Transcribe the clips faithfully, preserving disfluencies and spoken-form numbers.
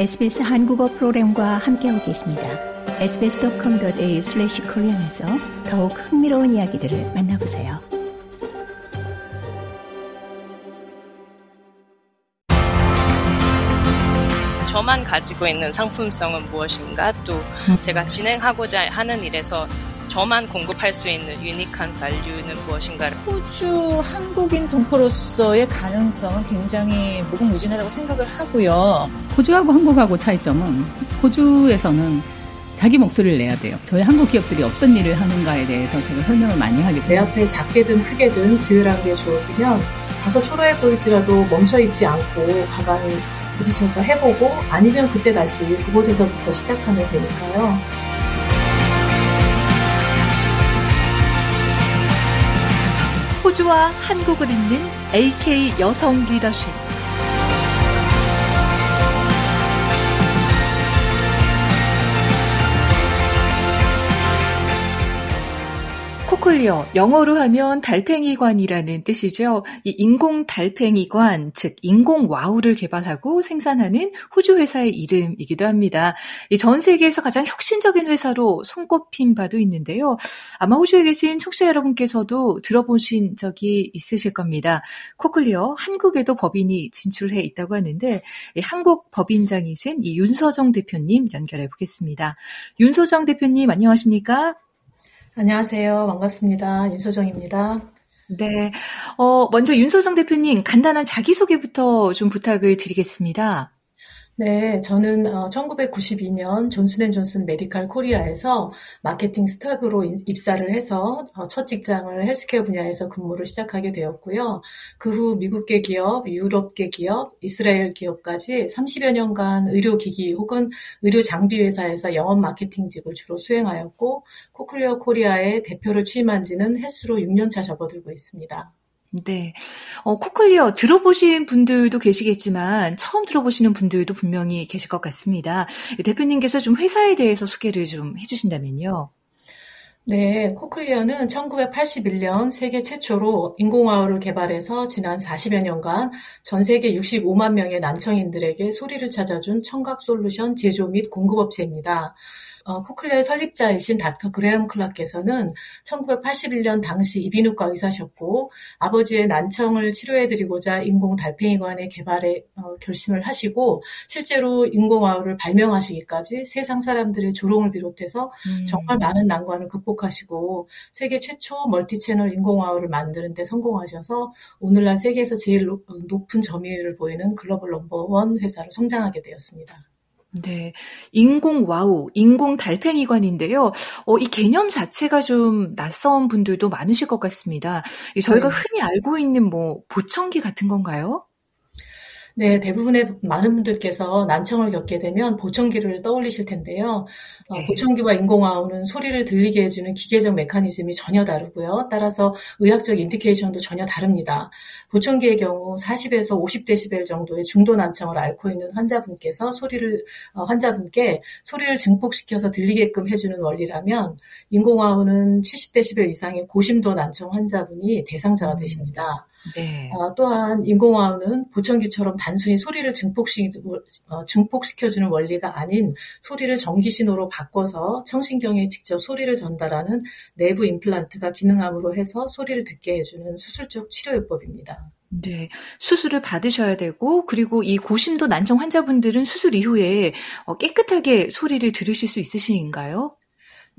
에스비에스 한국어 프로그램과 함께하고 계십니다. 에스비에스 닷컴 닷 에이유 슬래시 코리안에서 더욱 흥미로운 이야기들을 만나보세요. 저만 가지고 있는 상품성은 무엇인가, 또 제가 진행하고자 하는 일에서 저만 공급할 수 있는 유니크한 밸류는 무엇인가. 호주 한국인 동포로서의 가능성은 굉장히 무궁무진하다고 생각을 하고요. 호주하고 한국하고 차이점은, 호주에서는 자기 목소리를 내야 돼요. 저희 한국 기업들이 어떤 일을 하는가에 대해서 제가 설명을 많이 하게 돼요. 내 앞에 작게든 크게든 기회라는 게 주어지면 다소 초라해 보일지라도 멈춰있지 않고 가감히 부딪혀서 해보고, 아니면 그때 다시 그곳에서부터 시작하면 되니까요. 호주와 한국을 잇는 에이케이 여성 리더십. 코클리어, 영어로 하면 달팽이관이라는 뜻이죠. 이 인공 달팽이관, 즉 인공 와우를 개발하고 생산하는 호주 회사의 이름이기도 합니다. 이 전 세계에서 가장 혁신적인 회사로 손꼽힌 바도 있는데요. 아마 호주에 계신 청취자 여러분께서도 들어보신 적이 있으실 겁니다. 코클리어, 한국에도 법인이 진출해 있다고 하는데, 한국 법인장이신 이 윤서정 대표님 연결해 보겠습니다. 윤서정 대표님, 안녕하십니까? 안녕하세요. 반갑습니다. 윤서정입니다. 네. 어, 먼저 윤서정 대표님, 간단한 자기소개부터 좀 부탁을 드리겠습니다. 네, 저는 천구백구십이 년 존슨 앤 존슨 메디컬 코리아에서 마케팅 스텝으로 입사를 해서 첫 직장을 헬스케어 분야에서 근무를 시작하게 되었고요. 그 후 미국계 기업, 유럽계 기업, 이스라엘 기업까지 삼십여 년간 의료기기 혹은 의료장비회사에서 영업 마케팅직을 주로 수행하였고, 코클리어 코리아의 대표를 취임한 지는 햇수로 육 년 차 접어들고 있습니다. 네. 어, 코클리어 들어보신 분들도 계시겠지만 처음 들어보시는 분들도 분명히 계실 것 같습니다. 대표님께서 좀 회사에 대해서 소개를 좀 해주신다면요. 네, 코클리어는 천구백팔십일 년 세계 최초로 인공와우를 개발해서 지난 사십여 년간 전 세계 육십오만 명의 난청인들에게 소리를 찾아준 청각 솔루션 제조 및 공급업체입니다. 어, 코클리어의 설립자이신 닥터 그레엄 클락께서는 천구백팔십일 년 당시 이비인후과 의사셨고, 아버지의 난청을 치료해드리고자 인공 달팽이관의 개발에 어, 결심을 하시고, 실제로 인공와우를 발명하시기까지 세상 사람들의 조롱을 비롯해서 음. 정말 많은 난관을 극복하시고 세계 최초 멀티채널 인공와우를 만드는 데 성공하셔서 오늘날 세계에서 제일 노, 높은 점유율을 보이는 글로벌 넘버원 회사로 성장하게 되었습니다. 네. 인공 와우, 인공 달팽이관인데요. 어, 이 개념 자체가 좀 낯선 분들도 많으실 것 같습니다. 저희가 네. 흔히 알고 있는 뭐, 보청기 같은 건가요? 네, 대부분의 많은 분들께서 난청을 겪게 되면 보청기를 떠올리실 텐데요. 네. 보청기와 인공와우는 소리를 들리게 해주는 기계적 메커니즘이 전혀 다르고요. 따라서 의학적 인디케이션도 전혀 다릅니다. 보청기의 경우 사십에서 오십 데시벨 정도의 중도 난청을 앓고 있는 환자분께서 소리를, 환자분께 소리를 증폭시켜서 들리게끔 해주는 원리라면, 인공와우는 칠십 데시벨 이상의 고심도 난청 환자분이 대상자가 되십니다. 네. 어, 또한 인공와우는 보청기처럼 단순히 소리를 증폭시, 어, 증폭시켜주는 원리가 아닌 소리를 전기신호로 바꿔서 청신경에 직접 소리를 전달하는 내부 임플란트가 기능함으로 해서 소리를 듣게 해주는 수술적 치료요법입니다. 네, 수술을 받으셔야 되고, 그리고 이 고심도 난청 환자분들은 수술 이후에 어, 깨끗하게 소리를 들으실 수 있으신가요?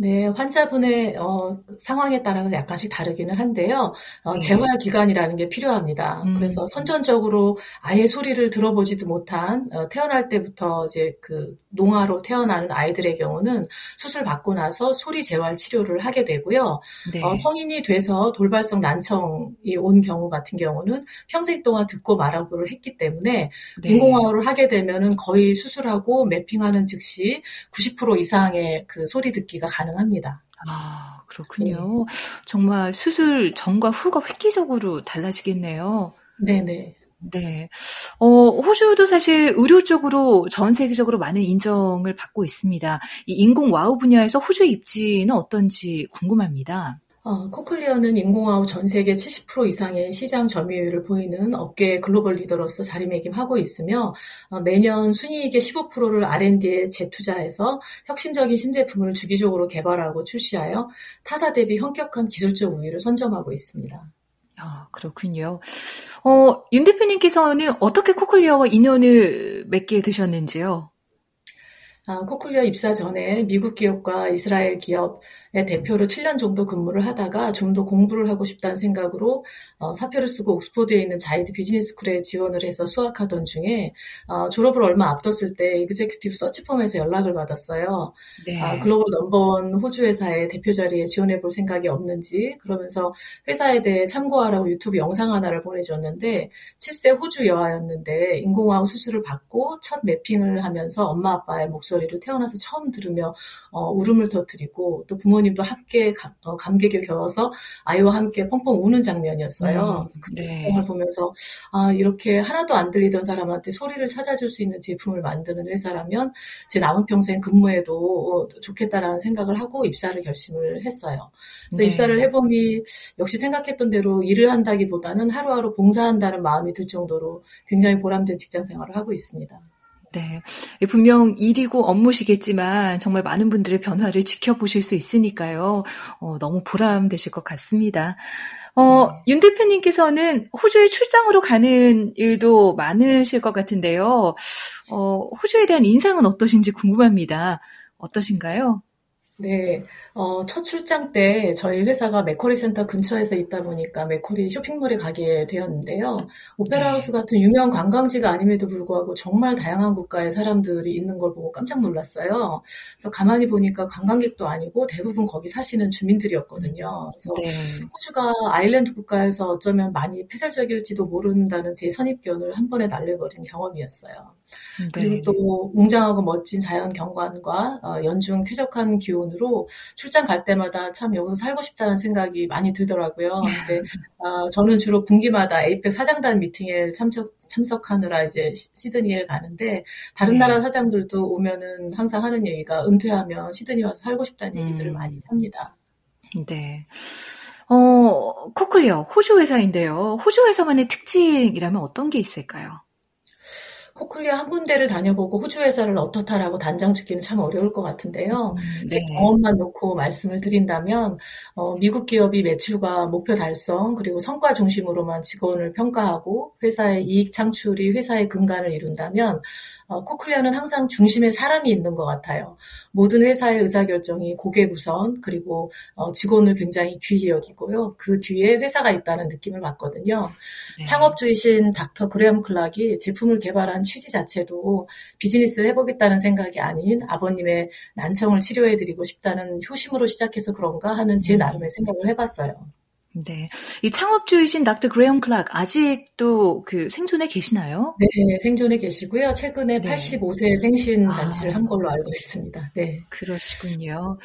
네, 환자분의 어, 상황에 따라서 약간씩 다르기는 한데요. 어, 네. 재활 기간이라는 게 필요합니다. 음. 그래서 선천적으로 아예 소리를 들어보지도 못한, 어, 태어날 때부터 이제 그 농아로 태어나는 아이들의 경우는 수술 받고 나서 소리 재활 치료를 하게 되고요. 네. 어, 성인이 돼서 돌발성 난청이 온 경우 같은 경우는 평생 동안 듣고 말하고를 했기 때문에 네. 인공화호를 하게 되면은 거의 수술하고 매핑하는 즉시 구십 퍼센트 이상의 그 소리 듣기가 가능합니다. 합니다. 아, 그렇군요. 네. 정말 수술 전과 후가 획기적으로 달라지겠네요. 네네. 네. 어, 호주도 사실 의료 쪽으로 전 세계적으로 많은 인정을 받고 있습니다. 이 인공 와우 분야에서 호주의 입지는 어떤지 궁금합니다. 어, 코클리어는 인공화호 전 세계 칠십 퍼센트 이상의 시장 점유율을 보이는 업계의 글로벌 리더로서 자리매김하고 있으며 어, 매년 순이익의 십오 퍼센트를 알 앤 디에 재투자해서 혁신적인 신제품을 주기적으로 개발하고 출시하여 타사 대비 현격한 기술적 우위를 선점하고 있습니다. 아, 그렇군요. 어, 윤 대표님께서는 어떻게 코클리어와 인연을 맺게 되셨는지요? 아, 코클리어 입사 전에 미국 기업과 이스라엘 기업의 대표로 칠 년 정도 근무를 하다가 좀 더 공부를 하고 싶다는 생각으로 어, 사표를 쓰고 옥스포드에 있는 자이드 비즈니스쿨에 지원을 해서 수학하던 중에 어, 졸업을 얼마 앞뒀을 때 이그제큐티브 서치펌에서 연락을 받았어요. 네. 아, 글로벌 넘버원 호주 회사의 대표 자리에 지원해볼 생각이 없는지 그러면서 회사에 대해 참고하라고 유튜브 영상 하나를 보내줬는데 칠 세 호주 여아였는데 인공화호 수술을 받고 첫 매핑을 하면서 엄마 아빠의 목소리 를 태어나서 처음 들으며 어, 울음을 터뜨리고 또 부모님도 함께 감, 어, 감격에 겨워서 아이와 함께 펑펑 우는 장면이었어요. 음, 그 영상을 네. 보면서 아, 이렇게 하나도 안 들리던 사람한테 소리를 찾아줄 수 있는 제품을 만드는 회사라면 제 남은 평생 근무해도 어, 좋겠다라는 생각을 하고 입사를 결심을 했어요. 그래서 네. 입사를 해보니 역시 생각했던 대로 일을 한다기보다는 하루하루 봉사한다는 마음이 들 정도로 굉장히 보람된 직장 생활을 하고 있습니다. 네, 분명 일이고 업무시겠지만 정말 많은 분들의 변화를 지켜보실 수 있으니까요. 어, 너무 보람되실 것 같습니다. 어, 네. 윤 대표님께서는 호주에 출장으로 가는 일도 많으실 것 같은데요. 어, 호주에 대한 인상은 어떠신지 궁금합니다. 어떠신가요? 네, 어, 첫 출장 때 저희 회사가 맥쿼리 센터 근처에서 있다 보니까 맥쿼리 쇼핑몰에 가게 되었는데요. 오페라하우스 같은 유명 관광지가 아님에도 불구하고 정말 다양한 국가의 사람들이 있는 걸 보고 깜짝 놀랐어요. 그래서 가만히 보니까 관광객도 아니고 대부분 거기 사시는 주민들이었거든요. 그래서 네. 호주가 아일랜드 국가에서 어쩌면 많이 폐쇄적일지도 모른다는 제 선입견을 한 번에 날려버린 경험이었어요. 네. 그리고 또 웅장하고 멋진 자연 경관과 어, 연중 쾌적한 기온 으로 출장 갈 때마다 참 여기서 살고 싶다는 생각이 많이 들더라고요. 근데 어, 저는 주로 분기마다 에이펙 사장단 미팅에 참석, 참석하느라 이제 시드니에 가는데 다른 네. 나라 사장들도 오면은 항상 하는 얘기가 은퇴하면 시드니 와서 살고 싶다는 얘기들을 음. 많이 합니다. 네. 어, 코클리어 호주 회사인데요. 호주 회사만의 특징이라면 어떤 게 있을까요? 코클리어 한 군데를 다녀보고 호주 회사를 어떻다라고 단정 짓기는 참 어려울 것 같은데요. 네. 제 경험만 놓고 말씀을 드린다면 어, 미국 기업이 매출과 목표 달성 그리고 성과 중심으로만 직원을 평가하고 회사의 이익 창출이 회사의 근간을 이룬다면 어, 코클리어는 항상 중심에 사람이 있는 것 같아요. 모든 회사의 의사결정이 고객 우선 그리고 어, 직원을 굉장히 귀히 여기고요. 그 뒤에 회사가 있다는 느낌을 받거든요. 네. 창업주이신 닥터 그레엄 클락이 제품을 개발한 취지 자체도 비즈니스를 해보겠다는 생각이 아닌 아버님의 난청을 치료해드리고 싶다는 효심으로 시작해서 그런가 하는 제 나름의 생각을 해봤어요. 네, 이 창업주이신 닥터 그레엄 클락 아직도 그 생존에 계시나요? 네, 생존에 계시고요. 최근에 네. 팔십오 세 생신 잔치를 아, 한 걸로 알고 있습니다. 네, 그러시군요.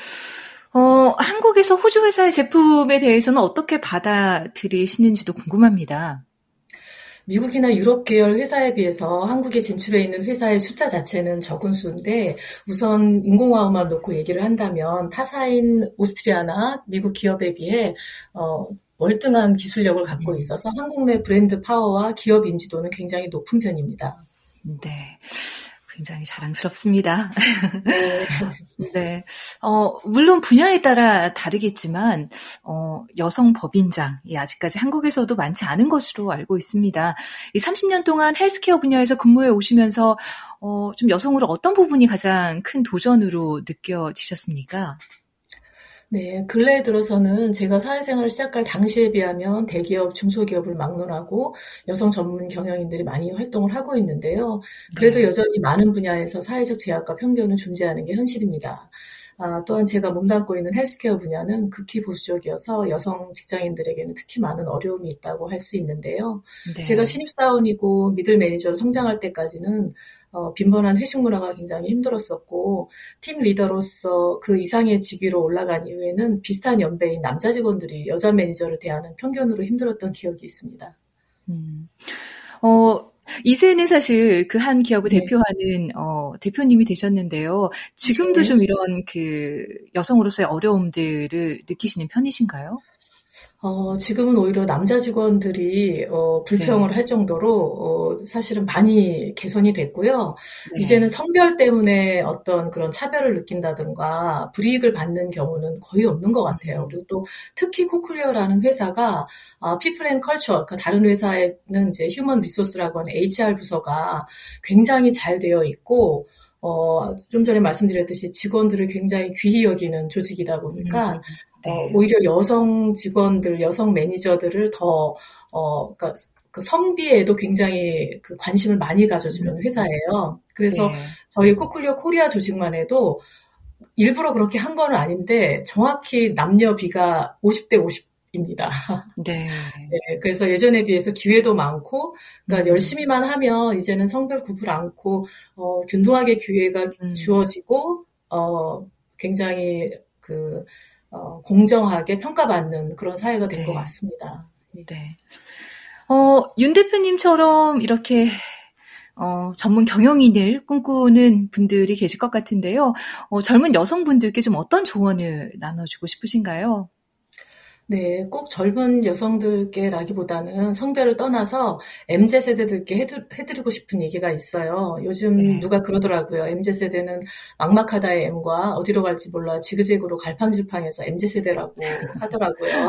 어, 한국에서 호주 회사의 제품에 대해서는 어떻게 받아들이시는지도 궁금합니다. 미국이나 유럽 계열 회사에 비해서 한국에 진출해 있는 회사의 숫자 자체는 적은 수인데 우선 인공화호만 놓고 얘기를 한다면 타사인 오스트리아나 미국 기업에 비해 어, 월등한 기술력을 갖고 있어서 한국 내 브랜드 파워와 기업 인지도는 굉장히 높은 편입니다. 네. 굉장히 자랑스럽습니다. 네. 어, 물론 분야에 따라 다르겠지만, 어, 여성 법인장이 아직까지 한국에서도 많지 않은 것으로 알고 있습니다. 이 삼십 년 동안 헬스케어 분야에서 근무해 오시면서, 어, 좀 여성으로 어떤 부분이 가장 큰 도전으로 느껴지셨습니까? 네, 근래에 들어서는 제가 사회생활을 시작할 당시에 비하면 대기업, 중소기업을 막론하고 여성 전문 경영인들이 많이 활동을 하고 있는데요. 그래도 네. 여전히 많은 분야에서 사회적 제약과 편견은 존재하는 게 현실입니다. 아, 또한 제가 몸담고 있는 헬스케어 분야는 극히 보수적이어서 여성 직장인들에게는 특히 많은 어려움이 있다고 할 수 있는데요. 네. 제가 신입사원이고 미들 매니저로 성장할 때까지는 어, 빈번한 회식 문화가 굉장히 힘들었었고 팀 리더로서 그 이상의 직위로 올라간 이후에는 비슷한 연배인 남자 직원들이 여자 매니저를 대하는 편견으로 힘들었던 기억이 있습니다. 음. 어, 이제는 사실 그 한 기업을 네. 대표하는 어, 대표님이 되셨는데요. 지금도 네. 좀 이런 그 여성으로서의 어려움들을 느끼시는 편이신가요? 어, 지금은 오히려 남자 직원들이 어, 불평을 네. 할 정도로 어, 사실은 많이 개선이 됐고요. 네. 이제는 성별 때문에 어떤 그런 차별을 느낀다든가 불이익을 받는 경우는 거의 없는 것 같아요. 그리고 또 특히 코클리어라는 회사가 아, People and Culture, 그러니까 다른 회사에는 이제 휴먼 리소스라고 하는 에이치알 부서가 굉장히 잘 되어 있고 어, 좀 전에 말씀드렸듯이 직원들을 굉장히 귀히 여기는 조직이다 보니까 음, 네. 어, 오히려 여성 직원들, 여성 매니저들을 더 어, 그러니까 그 성비에도 굉장히 그 관심을 많이 가져주는 회사예요. 그래서 네. 저희 코클리어 코리아 조직만 해도 일부러 그렇게 한 건 아닌데 정확히 남녀 비가 오십 대 오십 입니다. 네. 네. 그래서 예전에 비해서 기회도 많고, 그러니까 음. 열심히만 하면 이제는 성별 구분 않고 어, 균등하게 기회가 음. 주어지고 어, 굉장히 그 어, 공정하게 평가받는 그런 사회가 된 것 네. 같습니다. 네. 어, 윤 대표님처럼 이렇게. 어, 전문 경영인을 꿈꾸는 분들이 계실 것 같은데요. 어, 젊은 여성분들께 좀 어떤 조언을 나눠주고 싶으신가요? 네, 꼭 젊은 여성들께라기보다는 성별을 떠나서 엠지 세대들께 해드, 해드리고 싶은 얘기가 있어요. 요즘 네. 누가 그러더라고요. 엠지 세대는 막막하다의 M과 어디로 갈지 몰라 지그재그로 갈팡질팡해서 엠지 세대라고 하더라고요.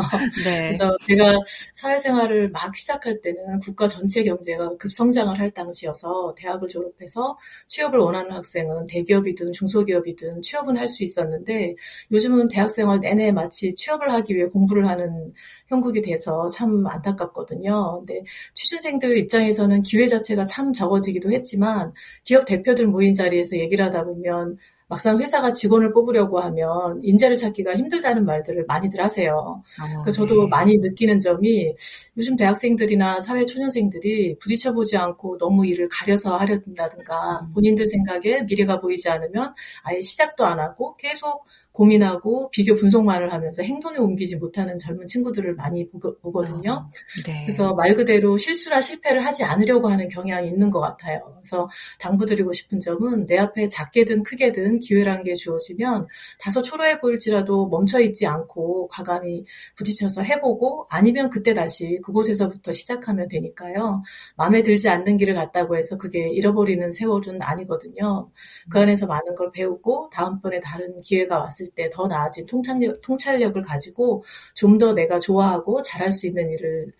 네. 그래서 제가 사회생활을 막 시작할 때는 국가 전체 경제가 급성장을 할 당시여서 대학을 졸업해서 취업을 원하는 학생은 대기업이든 중소기업이든 취업은 할 수 있었는데 요즘은 대학생활 내내 마치 취업을 하기 위해 공부를 하는 형국이 돼서 참 안타깝거든요. 근데 취준생들 입장에서는 기회 자체가 참 적어지기도 했지만 기업 대표들 모인 자리에서 얘기를 하다 보면 막상 회사가 직원을 뽑으려고 하면 인재를 찾기가 힘들다는 말들을 많이들 하세요. 아, 그러니까 저도 네. 많이 느끼는 점이 요즘 대학생들이나 사회초년생들이 부딪혀보지 않고 너무 일을 가려서 하려든다든가 본인들 생각에 미래가 보이지 않으면 아예 시작도 안 하고 계속 고민하고 비교 분석만을 하면서 행동에 옮기지 못하는 젊은 친구들을 많이 보거, 보거든요. 아, 네. 그래서 말 그대로 실수나 실패를 하지 않으려고 하는 경향이 있는 것 같아요. 그래서 당부드리고 싶은 점은 내 앞에 작게든 크게든 기회란 게 주어지면 다소 초라해 보일지라도 멈춰있지 않고 과감히 부딪혀서 해보고 아니면 그때 다시 그곳에서부터 시작하면 되니까요. 마음에 들지 않는 길을 갔다고 해서 그게 잃어버리는 세월은 아니거든요. 그 안에서 많은 걸 배우고 다음번에 다른 기회가 왔을 때 더 나아진 통찰력, 통찰력을 가지고 좀 더 내가 좋아하고 잘할 수 있는 일을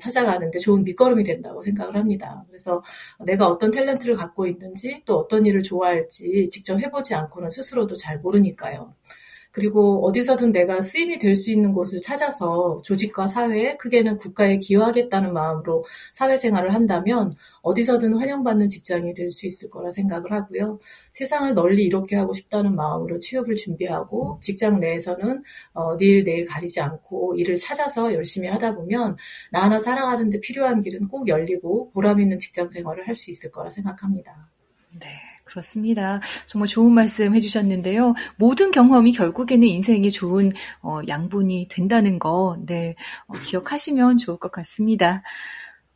찾아가는데 좋은 밑거름이 된다고 생각을 합니다. 그래서 내가 어떤 탤런트를 갖고 있는지 또 어떤 일을 좋아할지 직접 해보지 않고는 스스로도 잘 모르니까요. 그리고 어디서든 내가 쓰임이 될 수 있는 곳을 찾아서 조직과 사회에 크게는 국가에 기여하겠다는 마음으로 사회생활을 한다면 어디서든 환영받는 직장이 될 수 있을 거라 생각을 하고요. 세상을 널리 이롭게 하고 싶다는 마음으로 취업을 준비하고 직장 내에서는 어, 내일 내일 가리지 않고 일을 찾아서 열심히 하다 보면 나 하나 살아가는 데 필요한 길은 꼭 열리고 보람 있는 직장 생활을 할 수 있을 거라 생각합니다. 네. 그렇습니다. 정말 좋은 말씀 해주셨는데요. 모든 경험이 결국에는 인생에 좋은 어, 양분이 된다는 거, 네, 어, 기억하시면 좋을 것 같습니다.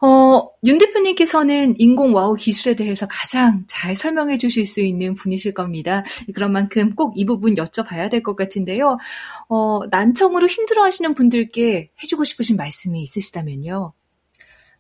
어, 윤 대표님께서는 인공 와우 기술에 대해서 가장 잘 설명해 주실 수 있는 분이실 겁니다. 그런 만큼 꼭 이 부분 여쭤봐야 될 것 같은데요. 어, 난청으로 힘들어하시는 분들께 해주고 싶으신 말씀이 있으시다면요.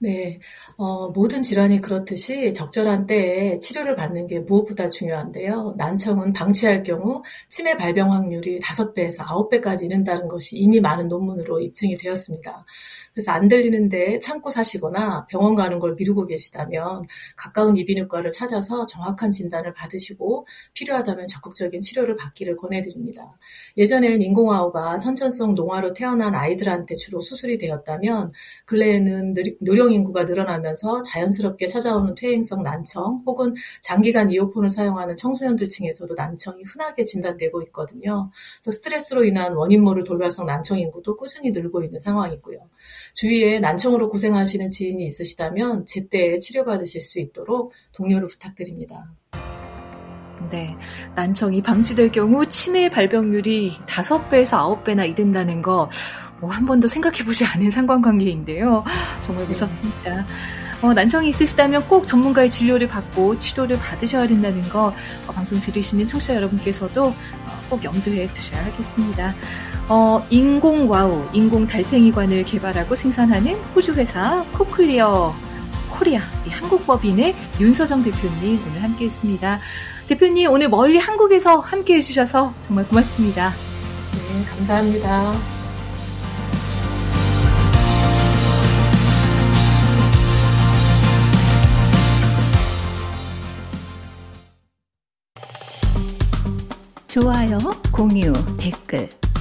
네, 어, 모든 질환이 그렇듯이 적절한 때에 치료를 받는 게 무엇보다 중요한데요. 난청은 방치할 경우 치매 발병 확률이 다섯 배에서 아홉 배까지 이른다는 것이 이미 많은 논문으로 입증이 되었습니다. 그래서 안 들리는데 참고 사시거나 병원 가는 걸 미루고 계시다면 가까운 이비인후과를 찾아서 정확한 진단을 받으시고 필요하다면 적극적인 치료를 받기를 권해드립니다. 예전엔 인공와우가 선천성 농화로 태어난 아이들한테 주로 수술이 되었다면 근래에는 노령 인구가 늘어나면서 자연스럽게 찾아오는 퇴행성 난청 혹은 장기간 이어폰을 사용하는 청소년들 층에서도 난청이 흔하게 진단되고 있거든요. 그래서 스트레스로 인한 원인 모를 돌발성 난청 인구도 꾸준히 늘고 있는 상황이고요. 주위에 난청으로 고생하시는 지인이 있으시다면 제때 치료받으실 수 있도록 독려를 부탁드립니다. 네, 난청이 방치될 경우 치매 발병률이 다섯 배에서 아홉 배나 이른다는 거 뭐 한 번도 생각해보지 않은 상관관계인데요. 정말 무섭습니다. 어, 난청이 있으시다면 꼭 전문가의 진료를 받고 치료를 받으셔야 된다는 거 어, 방송 들으시는 청취자 여러분께서도 어, 꼭 염두에 두셔야 하겠습니다. 어, 인공 와우, 인공 달팽이관을 개발하고 생산하는 호주 회사 코클리어 코리아, 한국 법인의 윤서정 대표님 오늘 함께했습니다. 대표님 오늘 멀리 한국에서 함께해 주셔서 정말 고맙습니다. 네, 감사합니다. 좋아요, 공유, 댓글